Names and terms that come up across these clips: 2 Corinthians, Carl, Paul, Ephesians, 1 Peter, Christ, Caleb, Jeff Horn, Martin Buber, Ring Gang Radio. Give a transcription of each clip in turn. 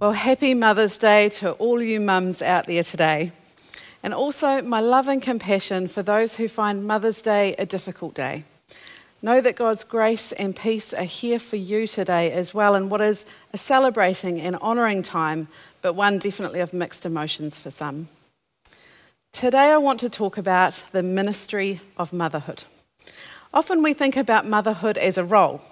Well, happy Mother's Day to all you mums out there today. And also my love and compassion for those who find Mother's Day a difficult day. Know that God's grace and peace are here for you today as well in what is a celebrating and honouring time, but one definitely of mixed emotions for some. Today I want to talk about the ministry of motherhood. Often we think about motherhood as a role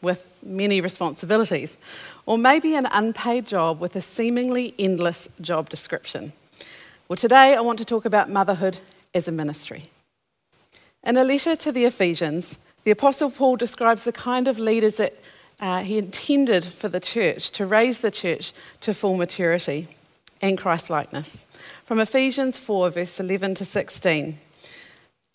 with many responsibilities, or maybe an unpaid job with a seemingly endless job description. Well, today I want to talk about motherhood as a ministry. In a letter to the Ephesians, the Apostle Paul describes the kind of leaders that he intended for the church, to raise the church to full maturity and Christ-likeness. From Ephesians 4, verse 11 to 16,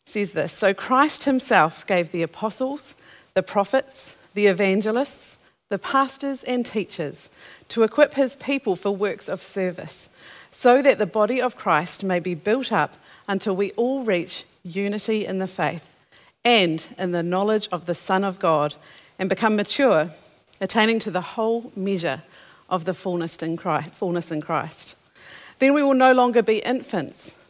says this: "So Christ himself gave the apostles, the prophets, the evangelists, the pastors and teachers, to equip his people for works of service, so that the body of Christ may be built up until we all reach unity in the faith and in the knowledge of the Son of God, and become mature, attaining to the whole measure of the fullness in Christ. Then we will no longer be infants,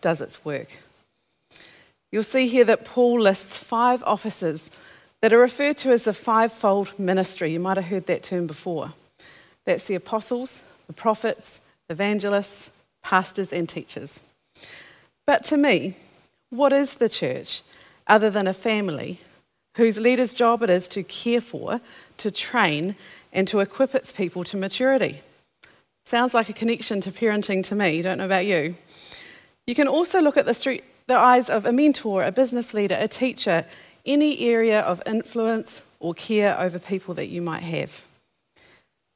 does its work." You'll see here that Paul lists five offices that are referred to as the fivefold ministry. You might have heard that term before. That's the apostles, the prophets, evangelists, pastors and teachers. But to me, what is the church other than a family whose leader's job it is to care for, to train and to equip its people to maturity? Sounds like a connection to parenting to me. Don't know about you. You can also look at this through the eyes of a mentor, a business leader, a teacher, any area of influence or care over people that you might have.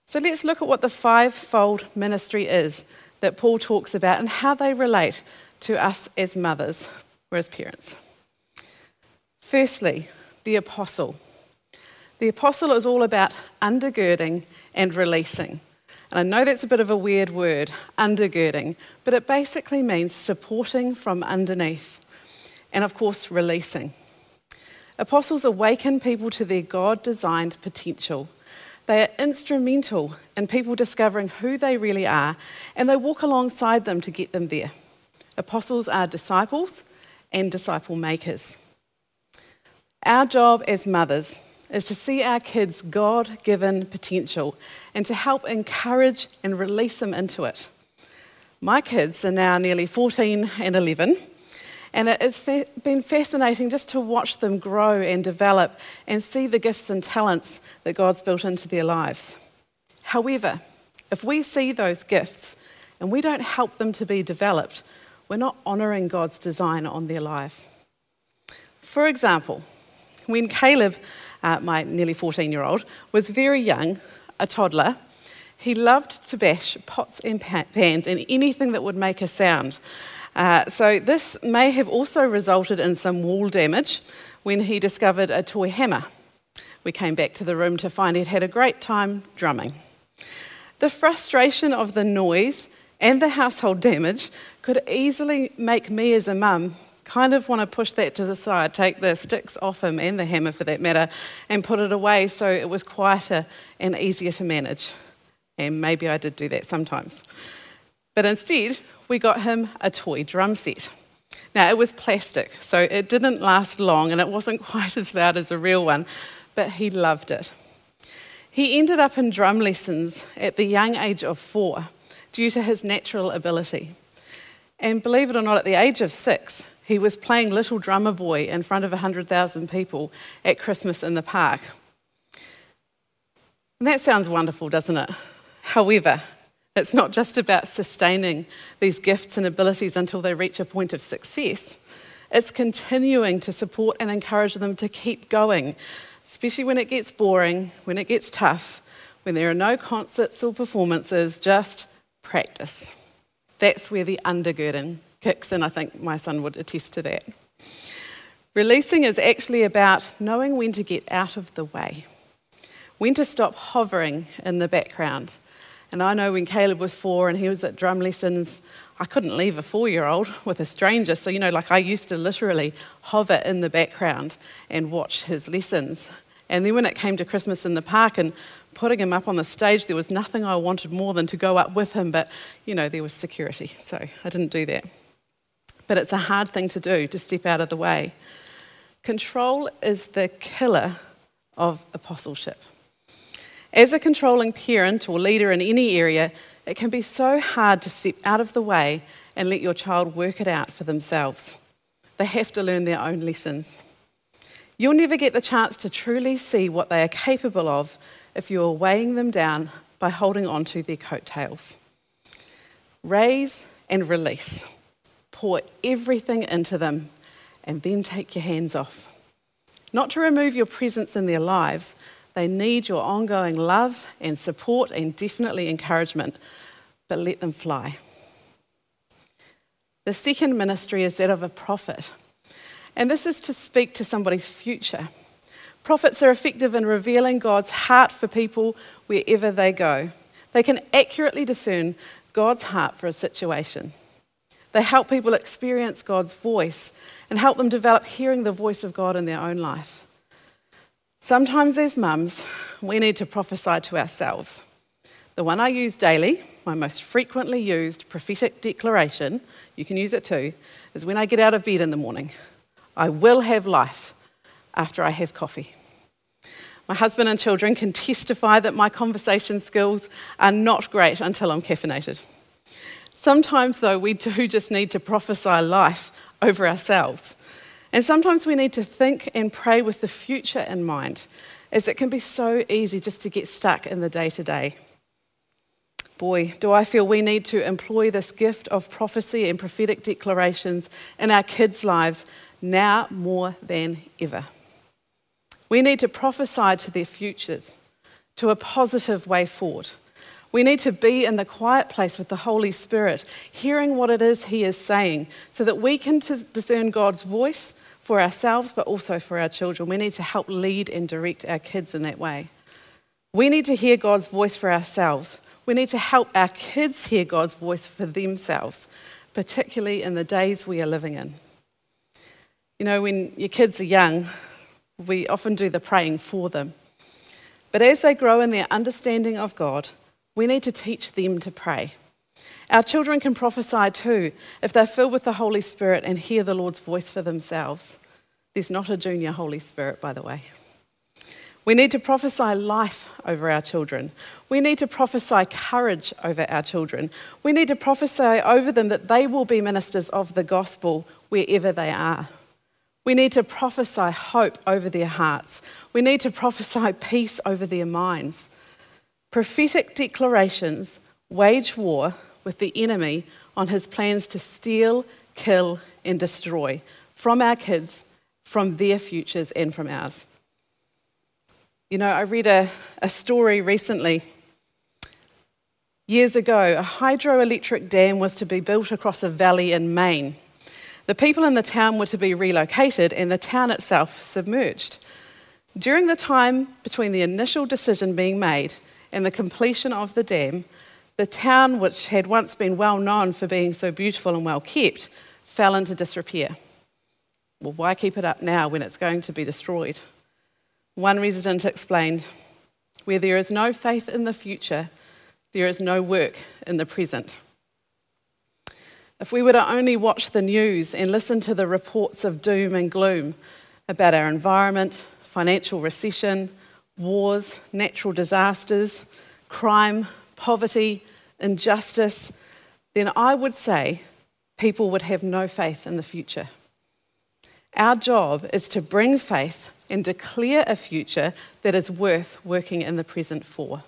So let's look at what the fivefold ministry is that Paul talks about and how they relate to us as mothers or as parents. Firstly, the apostle. The apostle is all about undergirding and releasing. And I know that's a bit of a weird word, undergirding, but it basically means supporting from underneath and, of course, releasing. Apostles awaken people to their God-designed potential. They are instrumental in people discovering who they really are, and they walk alongside them to get them there. Apostles are disciples and disciple makers. Our job as mothers is to see our kids' God-given potential and to help encourage and release them into it. My kids are now nearly 14 and 11, and it has been fascinating just to watch them grow and develop and see the gifts and talents that God's built into their lives. However, if we see those gifts and we don't help them to be developed, we're not honouring God's design on their life. For example, when Caleb, my nearly 14-year-old, was very young, a toddler, he loved to bash pots and pans and anything that would make a sound. So this may have also resulted in some wall damage when he discovered a toy hammer. We came back to the room to find he'd had a great time drumming. The frustration of the noise and the household damage could easily make me as a mum kind of want to push that to the side, take the sticks off him and the hammer for that matter, and put it away so it was quieter and easier to manage. And maybe I did do that sometimes. But instead, we got him a toy drum set. Now, it was plastic, so it didn't last long and it wasn't quite as loud as a real one, but he loved it. He ended up in drum lessons at the young age of 4 due to his natural ability. And believe it or not, at the age of 6, he was playing Little Drummer Boy in front of 100,000 people at Christmas in the park. And that sounds wonderful, doesn't it? However, it's not just about sustaining these gifts and abilities until they reach a point of success. It's continuing to support and encourage them to keep going, especially when it gets boring, when it gets tough, when there are no concerts or performances, just practice. That's where the undergirding kicks in. I think my son would attest to that. Releasing is actually about knowing when to get out of the way, when to stop hovering in the background. And I know when Caleb was 4 and he was at drum lessons, I couldn't leave a 4-year-old with a stranger. So, I used to literally hover in the background and watch his lessons. And then when it came to Christmas in the park and putting him up on the stage, there was nothing I wanted more than to go up with him. But, there was security, so I didn't do that. But it's a hard thing to do, to step out of the way. Control is the killer of apostleship. As a controlling parent or leader in any area, it can be so hard to step out of the way and let your child work it out for themselves. They have to learn their own lessons. You'll never get the chance to truly see what they are capable of if you're weighing them down by holding on to their coattails. Raise and release. Pour everything into them and then take your hands off. Not to remove your presence in their lives, they need your ongoing love and support and definitely encouragement, but let them fly. The second ministry is that of a prophet, and this is to speak to somebody's future. Prophets are effective in revealing God's heart for people wherever they go. They can accurately discern God's heart for a situation. They help people experience God's voice and help them develop hearing the voice of God in their own life. Sometimes as mums, we need to prophesy to ourselves. The one I use daily, my most frequently used prophetic declaration, you can use it too, is when I get out of bed in the morning. I will have life after I have coffee. My husband and children can testify that my conversation skills are not great until I'm caffeinated. Sometimes, though, we do just need to prophesy life over ourselves. And sometimes we need to think and pray with the future in mind, as it can be so easy just to get stuck in the day-to-day. Boy, do I feel we need to employ this gift of prophecy and prophetic declarations in our kids' lives now more than ever. We need to prophesy to their futures, to a positive way forward. We need to be in the quiet place with the Holy Spirit, hearing what it is He is saying, so that we can discern God's voice for ourselves, but also for our children. We need to help lead and direct our kids in that way. We need to hear God's voice for ourselves. We need to help our kids hear God's voice for themselves, particularly in the days we are living in. When your kids are young, we often do the praying for them. But as they grow in their understanding of God, we need to teach them to pray. Our children can prophesy too if they're filled with the Holy Spirit and hear the Lord's voice for themselves. There's not a junior Holy Spirit, by the way. We need to prophesy life over our children. We need to prophesy courage over our children. We need to prophesy over them that they will be ministers of the gospel wherever they are. We need to prophesy hope over their hearts. We need to prophesy peace over their minds. Prophetic declarations wage war with the enemy on his plans to steal, kill, and destroy from our kids, from their futures, and from ours. I read a story recently. Years ago, a hydroelectric dam was to be built across a valley in Maine. The people in the town were to be relocated and the town itself submerged. During the time between the initial decision being made and the completion of the dam, the town, which had once been well known for being so beautiful and well kept, fell into disrepair. Well, why keep it up now when it's going to be destroyed? One resident explained, "Where there is no faith in the future, there is no work in the present." If we were to only watch the news and listen to the reports of doom and gloom about our environment, financial recession, wars, natural disasters, crime, poverty, injustice, then I would say people would have no faith in the future. Our job is to bring faith and declare a future that is worth working in the present for.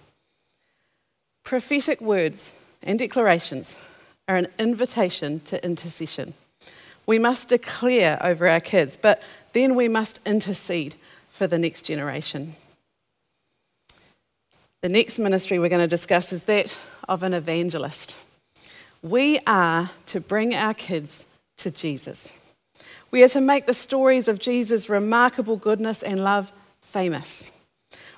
Prophetic words and declarations are an invitation to intercession. We must declare over our kids, but then we must intercede for the next generation. The next ministry we're going to discuss is that of an evangelist. We are to bring our kids to Jesus. We are to make the stories of Jesus' remarkable goodness and love famous.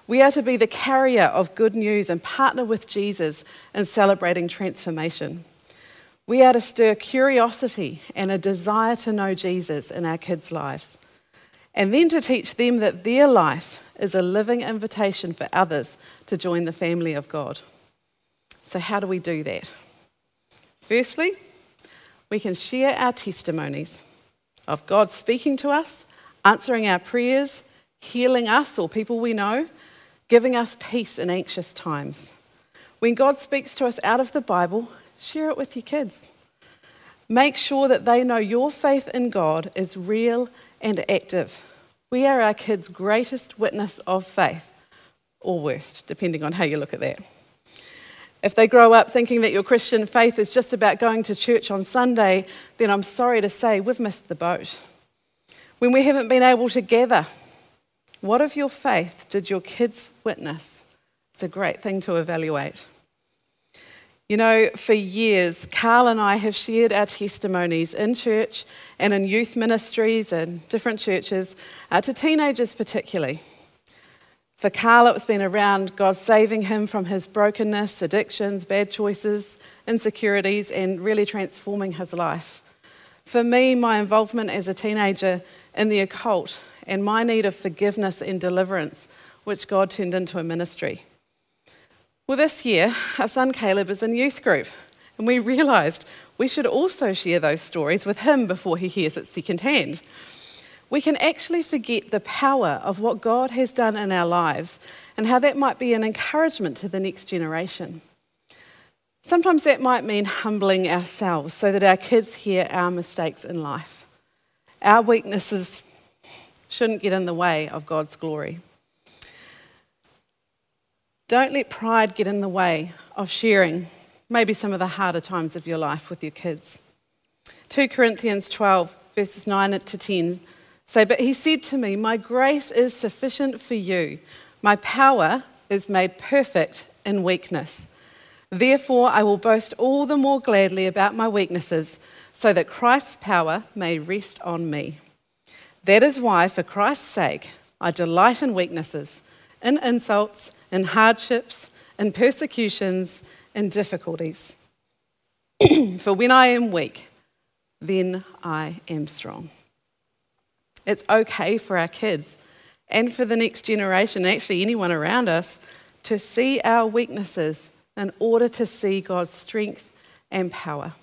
We are to be the carrier of good news and partner with Jesus in celebrating transformation. We are to stir curiosity and a desire to know Jesus in our kids' lives, and then to teach them that their life is a living invitation for others to join the family of God. So how do we do that? Firstly, we can share our testimonies of God speaking to us, answering our prayers, healing us or people we know, giving us peace in anxious times. When God speaks to us out of the Bible, share it with your kids. Make sure that they know your faith in God is real and active. We are our kids' greatest witness of faith, or worst, depending on how you look at that. If they grow up thinking that your Christian faith is just about going to church on Sunday, then I'm sorry to say we've missed the boat. When we haven't been able to gather, what of your faith did your kids witness? It's a great thing to evaluate. You know, for years, Carl and I have shared our testimonies in church and in youth ministries and different churches, to teenagers particularly. For Carl, it's been around God saving him from his brokenness, addictions, bad choices, insecurities, and really transforming his life. For me, my involvement as a teenager in the occult and my need of forgiveness and deliverance, which God turned into a ministry. Well, this year, our son Caleb is in youth group, and we realised we should also share those stories with him before he hears it secondhand. We can actually forget the power of what God has done in our lives and how that might be an encouragement to the next generation. Sometimes that might mean humbling ourselves so that our kids hear our mistakes in life. Our weaknesses shouldn't get in the way of God's glory. Don't let pride get in the way of sharing maybe some of the harder times of your life with your kids. 2 Corinthians 12, verses 9 to 10 say, "But he said to me, 'My grace is sufficient for you. My power is made perfect in weakness. Therefore, I will boast all the more gladly about my weaknesses, so that Christ's power may rest on me. That is why, for Christ's sake, I delight in weaknesses, in insults, in hardships, in persecutions, in difficulties. For when I am weak, then I am strong." It's okay for our kids and for the next generation, actually anyone around us, to see our weaknesses in order to see God's strength and power.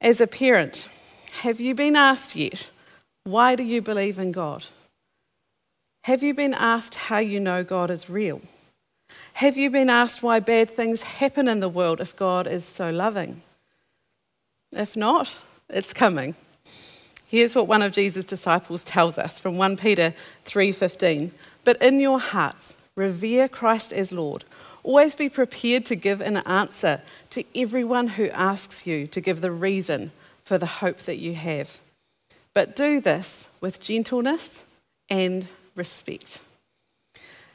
As a parent, have you been asked yet, why do you believe in God? Have you been asked how you know God is real? Have you been asked why bad things happen in the world if God is so loving? If not, it's coming. Here's what one of Jesus' disciples tells us from 1 Peter 3:15. "But in your hearts, revere Christ as Lord. Always be prepared to give an answer to everyone who asks you to give the reason for the hope that you have. But do this with gentleness and respect."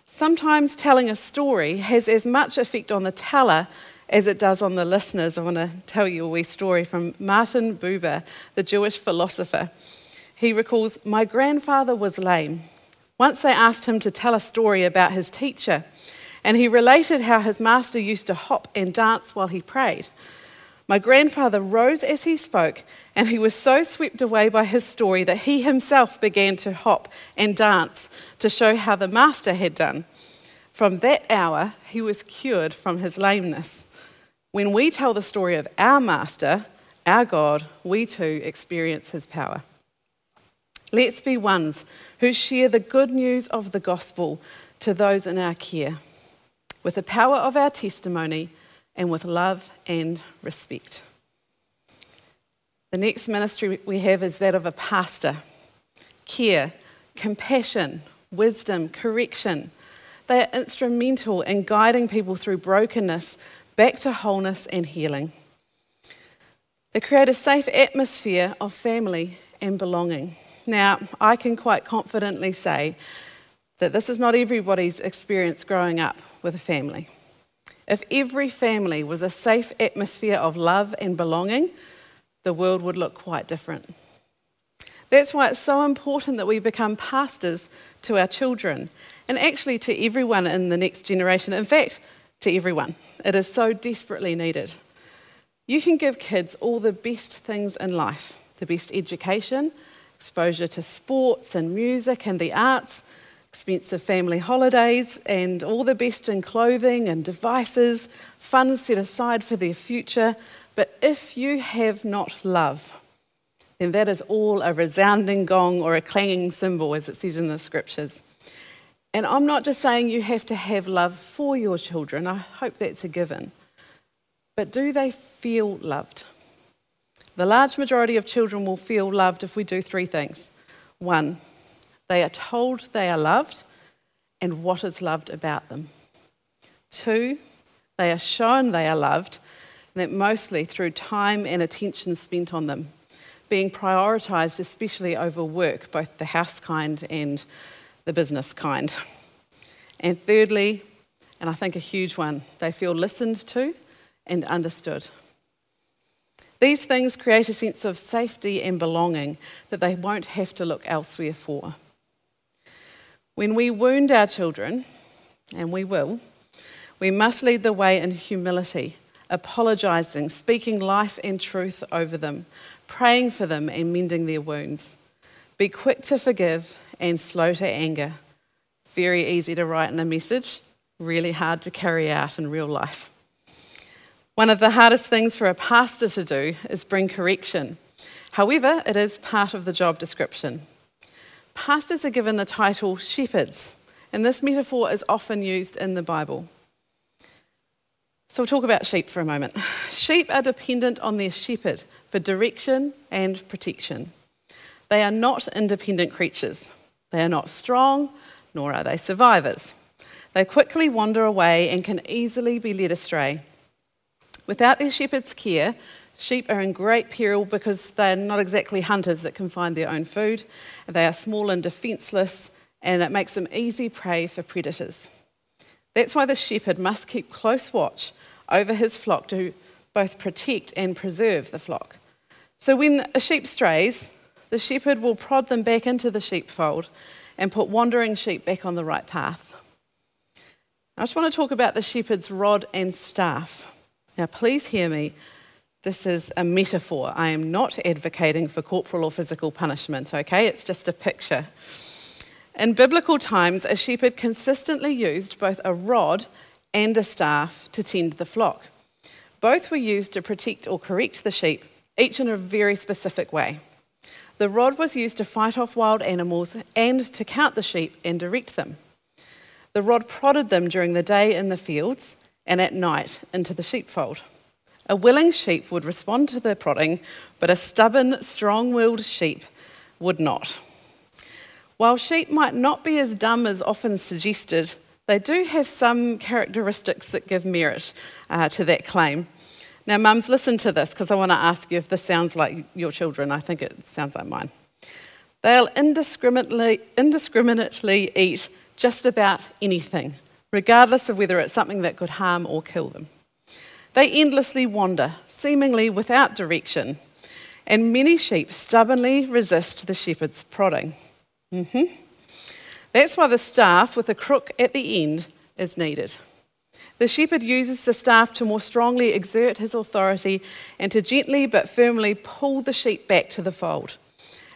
Sometimes telling a story has as much effect on the teller as it does on the listeners. I want to tell you a wee story from Martin Buber, the Jewish philosopher. He recalls, "My grandfather was lame. Once they asked him to tell a story about his teacher, and he related how his master used to hop and dance while he prayed. My grandfather rose as he spoke, and he was so swept away by his story that he himself began to hop and dance to show how the master had done. From that hour, he was cured from his lameness. When we tell the story of our master, our God, we too experience his power." Let's be ones who share the good news of the gospel to those in our care, with the power of our testimony, and with love and respect. The next ministry we have is that of a pastor. Care, compassion, wisdom, correction. They are instrumental in guiding people through brokenness back to wholeness and healing. They create a safe atmosphere of family and belonging. Now, I can quite confidently say that this is not everybody's experience growing up with a family. If every family was a safe atmosphere of love and belonging, the world would look quite different. That's why it's so important that we become pastors to our children, and actually to everyone in the next generation. In fact, to everyone. It is so desperately needed. You can give kids all the best things in life, the best education, exposure to sports and music and the arts, expensive family holidays, and all the best in clothing and devices, funds set aside for their future. But if you have not love, then that is all a resounding gong or a clanging cymbal, as it says in the scriptures. And I'm not just saying you have to have love for your children. I hope that's a given. But do they feel loved? The large majority of children will feel loved if we do three things. One, they are told they are loved and what is loved about them. Two, they are shown they are loved, and that mostly through time and attention spent on them, being prioritised especially over work, both the house kind and the business kind. And thirdly, and I think a huge one, they feel listened to and understood. These things create a sense of safety and belonging that they won't have to look elsewhere for. When we wound our children, and we will, we must lead the way in humility, apologising, speaking life and truth over them, praying for them and mending their wounds. Be quick to forgive and slow to anger. Very easy to write in a message, really hard to carry out in real life. One of the hardest things for a pastor to do is bring correction. However, it is part of the job description. Pastors are given the title shepherds, and this metaphor is often used in the Bible. So we'll talk about sheep for a moment. Sheep are dependent on their shepherd for direction and protection. They are not independent creatures. They are not strong, nor are they survivors. They quickly wander away and can easily be led astray. Without their shepherd's care, sheep are in great peril because they are not exactly hunters that can find their own food. They are small and defenceless, and it makes them easy prey for predators. That's why the shepherd must keep close watch over his flock to both protect and preserve the flock. So when a sheep strays, the shepherd will prod them back into the sheepfold and put wandering sheep back on the right path. I just want to talk about the shepherd's rod and staff. Now, please hear me. This is a metaphor. I am not advocating for corporal or physical punishment, okay? It's just a picture. In biblical times, a shepherd consistently used both a rod and a staff to tend the flock. Both were used to protect or correct the sheep, each in a very specific way. The rod was used to fight off wild animals and to count the sheep and direct them. The rod prodded them during the day in the fields and at night into the sheepfold. A willing sheep would respond to the prodding, but a stubborn, strong-willed sheep would not. While sheep might not be as dumb as often suggested, they do have some characteristics that give merit to that claim. Now, mums, listen to this, because I want to ask you if this sounds like your children. I think it sounds like mine. They'll indiscriminately eat just about anything, regardless of whether it's something that could harm or kill them. They endlessly wander, seemingly without direction, and many sheep stubbornly resist the shepherd's prodding. That's why the staff with a crook at the end is needed. The shepherd uses the staff to more strongly exert his authority and to gently but firmly pull the sheep back to the fold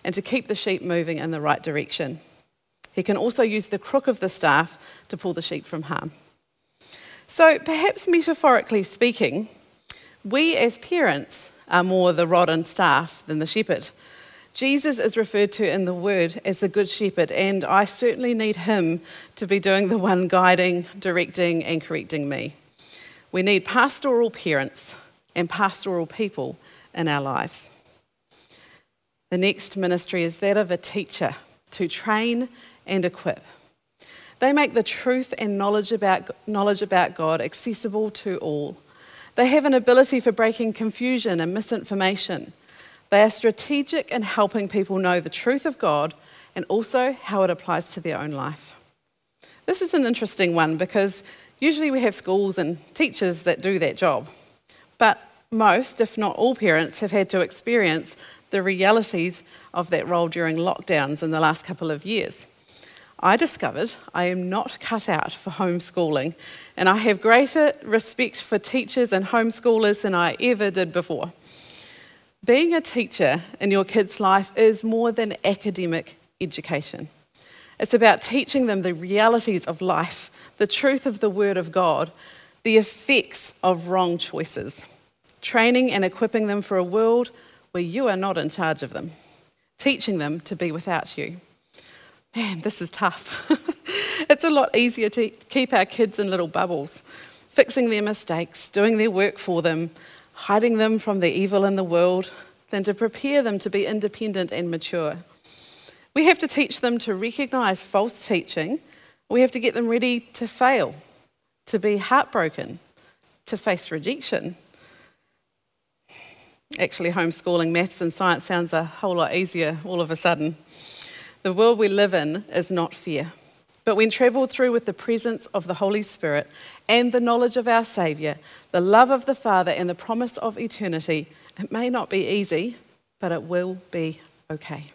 and to keep the sheep moving in the right direction. He can also use the crook of the staff to pull the sheep from harm. So perhaps metaphorically speaking, we as parents are more the rod and staff than the shepherd. Jesus is referred to in the Word as the Good Shepherd, and I certainly need him to be doing the one guiding, directing, and correcting me. We need pastoral parents and pastoral people in our lives. The next ministry is that of a teacher, to train and equip. They make the truth and knowledge about God accessible to all. They have an ability for breaking confusion and misinformation. They are strategic in helping people know the truth of God and also how it applies to their own life. This is an interesting one because Usually we have schools and teachers that do that job, but most, if not all parents, have had to experience the realities of that role during lockdowns in the last couple of years. I discovered I am not cut out for homeschooling, and I have greater respect for teachers and homeschoolers than I ever did before. Being a teacher in your kids' life is more than academic education. It's about teaching them the realities of life, the truth of the Word of God, the effects of wrong choices, training and equipping them for a world where you are not in charge of them, teaching them to be without you. Man, this is tough. It's a lot easier to keep our kids in little bubbles, fixing their mistakes, doing their work for them, hiding them from the evil in the world, than to prepare them to be independent and mature. We have to teach them to recognise false teaching. We have to get them ready to fail, to be heartbroken, to face rejection. Actually, homeschooling maths and science sounds a whole lot easier all of a sudden. The world we live in is not fair, but when travelled through with the presence of the Holy Spirit and the knowledge of our Saviour, the love of the Father and the promise of eternity, it may not be easy, but it will be okay.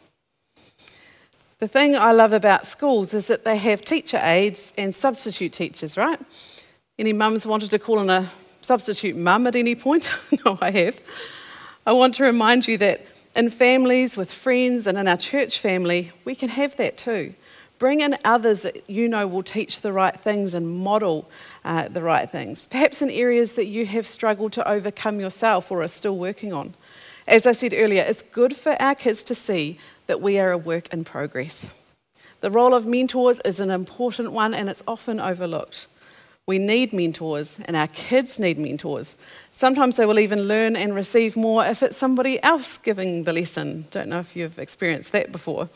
The thing I love about schools is that they have teacher aides and substitute teachers, right? Any mums wanted to call in a substitute mum at any point? No, I have. I want to remind you that in families, with friends, and in our church family, we can have that too. Bring in others that you know will teach the right things and model the right things, perhaps in areas that you have struggled to overcome yourself or are still working on. As I said earlier, it's good for our kids to see that we are a work in progress. The role of mentors is an important one, and it's often overlooked. We need mentors, and our kids need mentors. Sometimes they will even learn and receive more if it's somebody else giving the lesson. Don't know if you've experienced that before.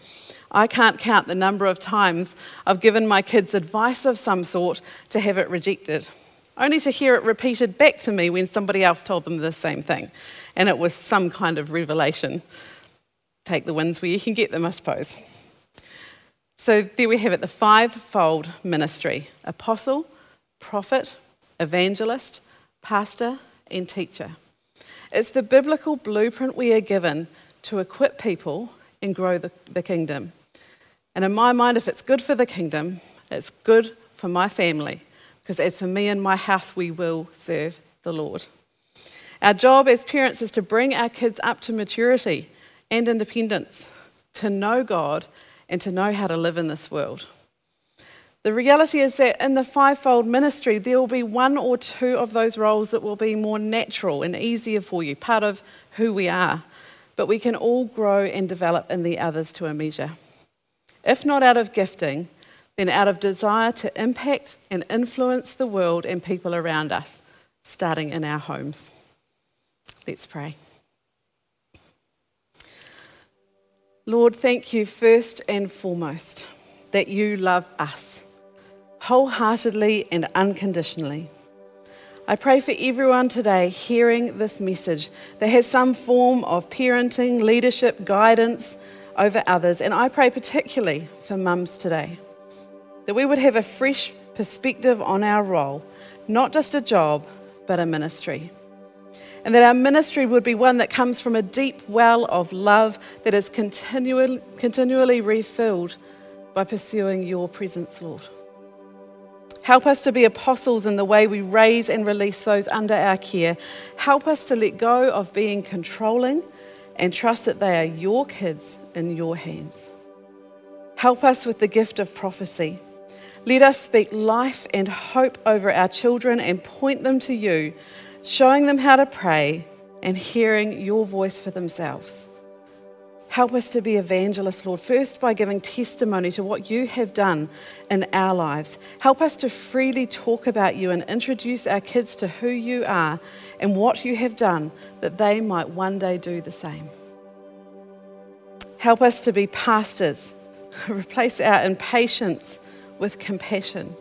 I can't count the number of times I've given my kids advice of some sort to have it rejected, only to hear it repeated back to me when somebody else told them the same thing, and it was some kind of revelation. Take the wins where you can get them, I suppose. So there we have it, the five-fold ministry: apostle, prophet, evangelist, pastor, and teacher. It's the biblical blueprint we are given to equip people and grow the kingdom. And in my mind, if it's good for the kingdom, it's good for my family, because as for me and my house, we will serve the Lord. Our job as parents is to bring our kids up to maturity and independence, to know God and to know how to live in this world. The reality is that in the fivefold ministry, there will be one or two of those roles that will be more natural and easier for you, part of who we are. But we can all grow and develop in the others to a measure. If not out of gifting, then out of desire to impact and influence the world and people around us, starting in our homes. Let's pray. Lord, thank you first and foremost that you love us wholeheartedly and unconditionally. I pray for everyone today hearing this message that has some form of parenting, leadership, guidance over others. And I pray particularly for mums today, that we would have a fresh perspective on our role, not just a job, but a ministry. And that our ministry would be one that comes from a deep well of love that is continually refilled by pursuing your presence, Lord. Help us to be apostles in the way we raise and release those under our care. Help us to let go of being controlling and trust that they are your kids in your hands. Help us with the gift of prophecy. Let us speak life and hope over our children and point them to you, showing them how to pray and hearing your voice for themselves. Help us to be evangelists, Lord, first by giving testimony to what you have done in our lives. Help us to freely talk about you and introduce our kids to who you are and what you have done, that they might one day do the same. Help us to be pastors. Replace our impatience with compassion,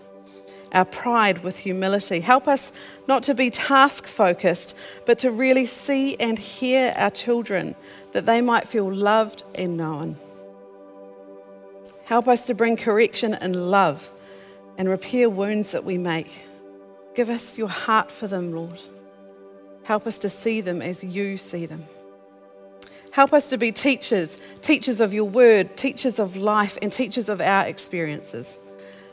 our pride with humility. Help us not to be task-focused, but to really see and hear our children, that they might feel loved and known. Help us to bring correction and love and repair wounds that we make, Give us your heart for them, Lord. Help us to see them as you see them. Help us to be teachers, teachers of your word, teachers of life, and teachers of our experiences.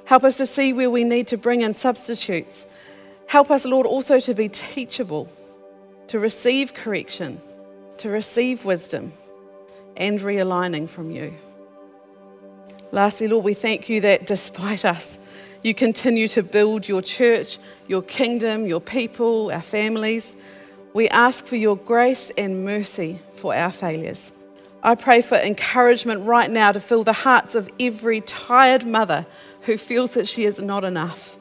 Help us to see where we need to bring in substitutes. Help us, Lord, also to be teachable, to receive correction, to receive wisdom, and realigning from you. Lastly, Lord, we thank you that despite us, you continue to build your church, your kingdom, your people, our families. We ask for your grace and mercy for our failures. I pray for encouragement right now to fill the hearts of every tired mother who feels that she is not enough.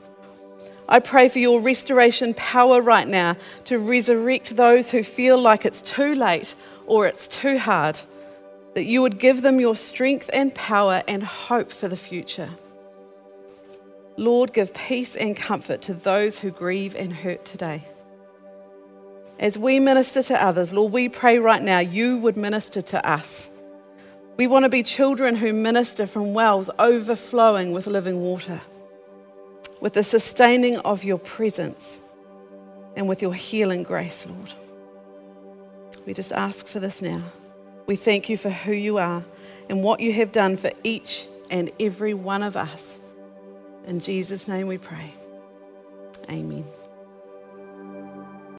I pray for your restoration power right now to resurrect those who feel like it's too late or it's too hard, that you would give them your strength and power and hope for the future. Lord, give peace and comfort to those who grieve and hurt today. As we minister to others, Lord, we pray right now you would minister to us. We want to be children who minister from wells overflowing with living water, with the sustaining of your presence and with your healing grace, Lord. We just ask for this now. We thank you for who you are and what you have done for each and every one of us. In Jesus' name we pray. Amen.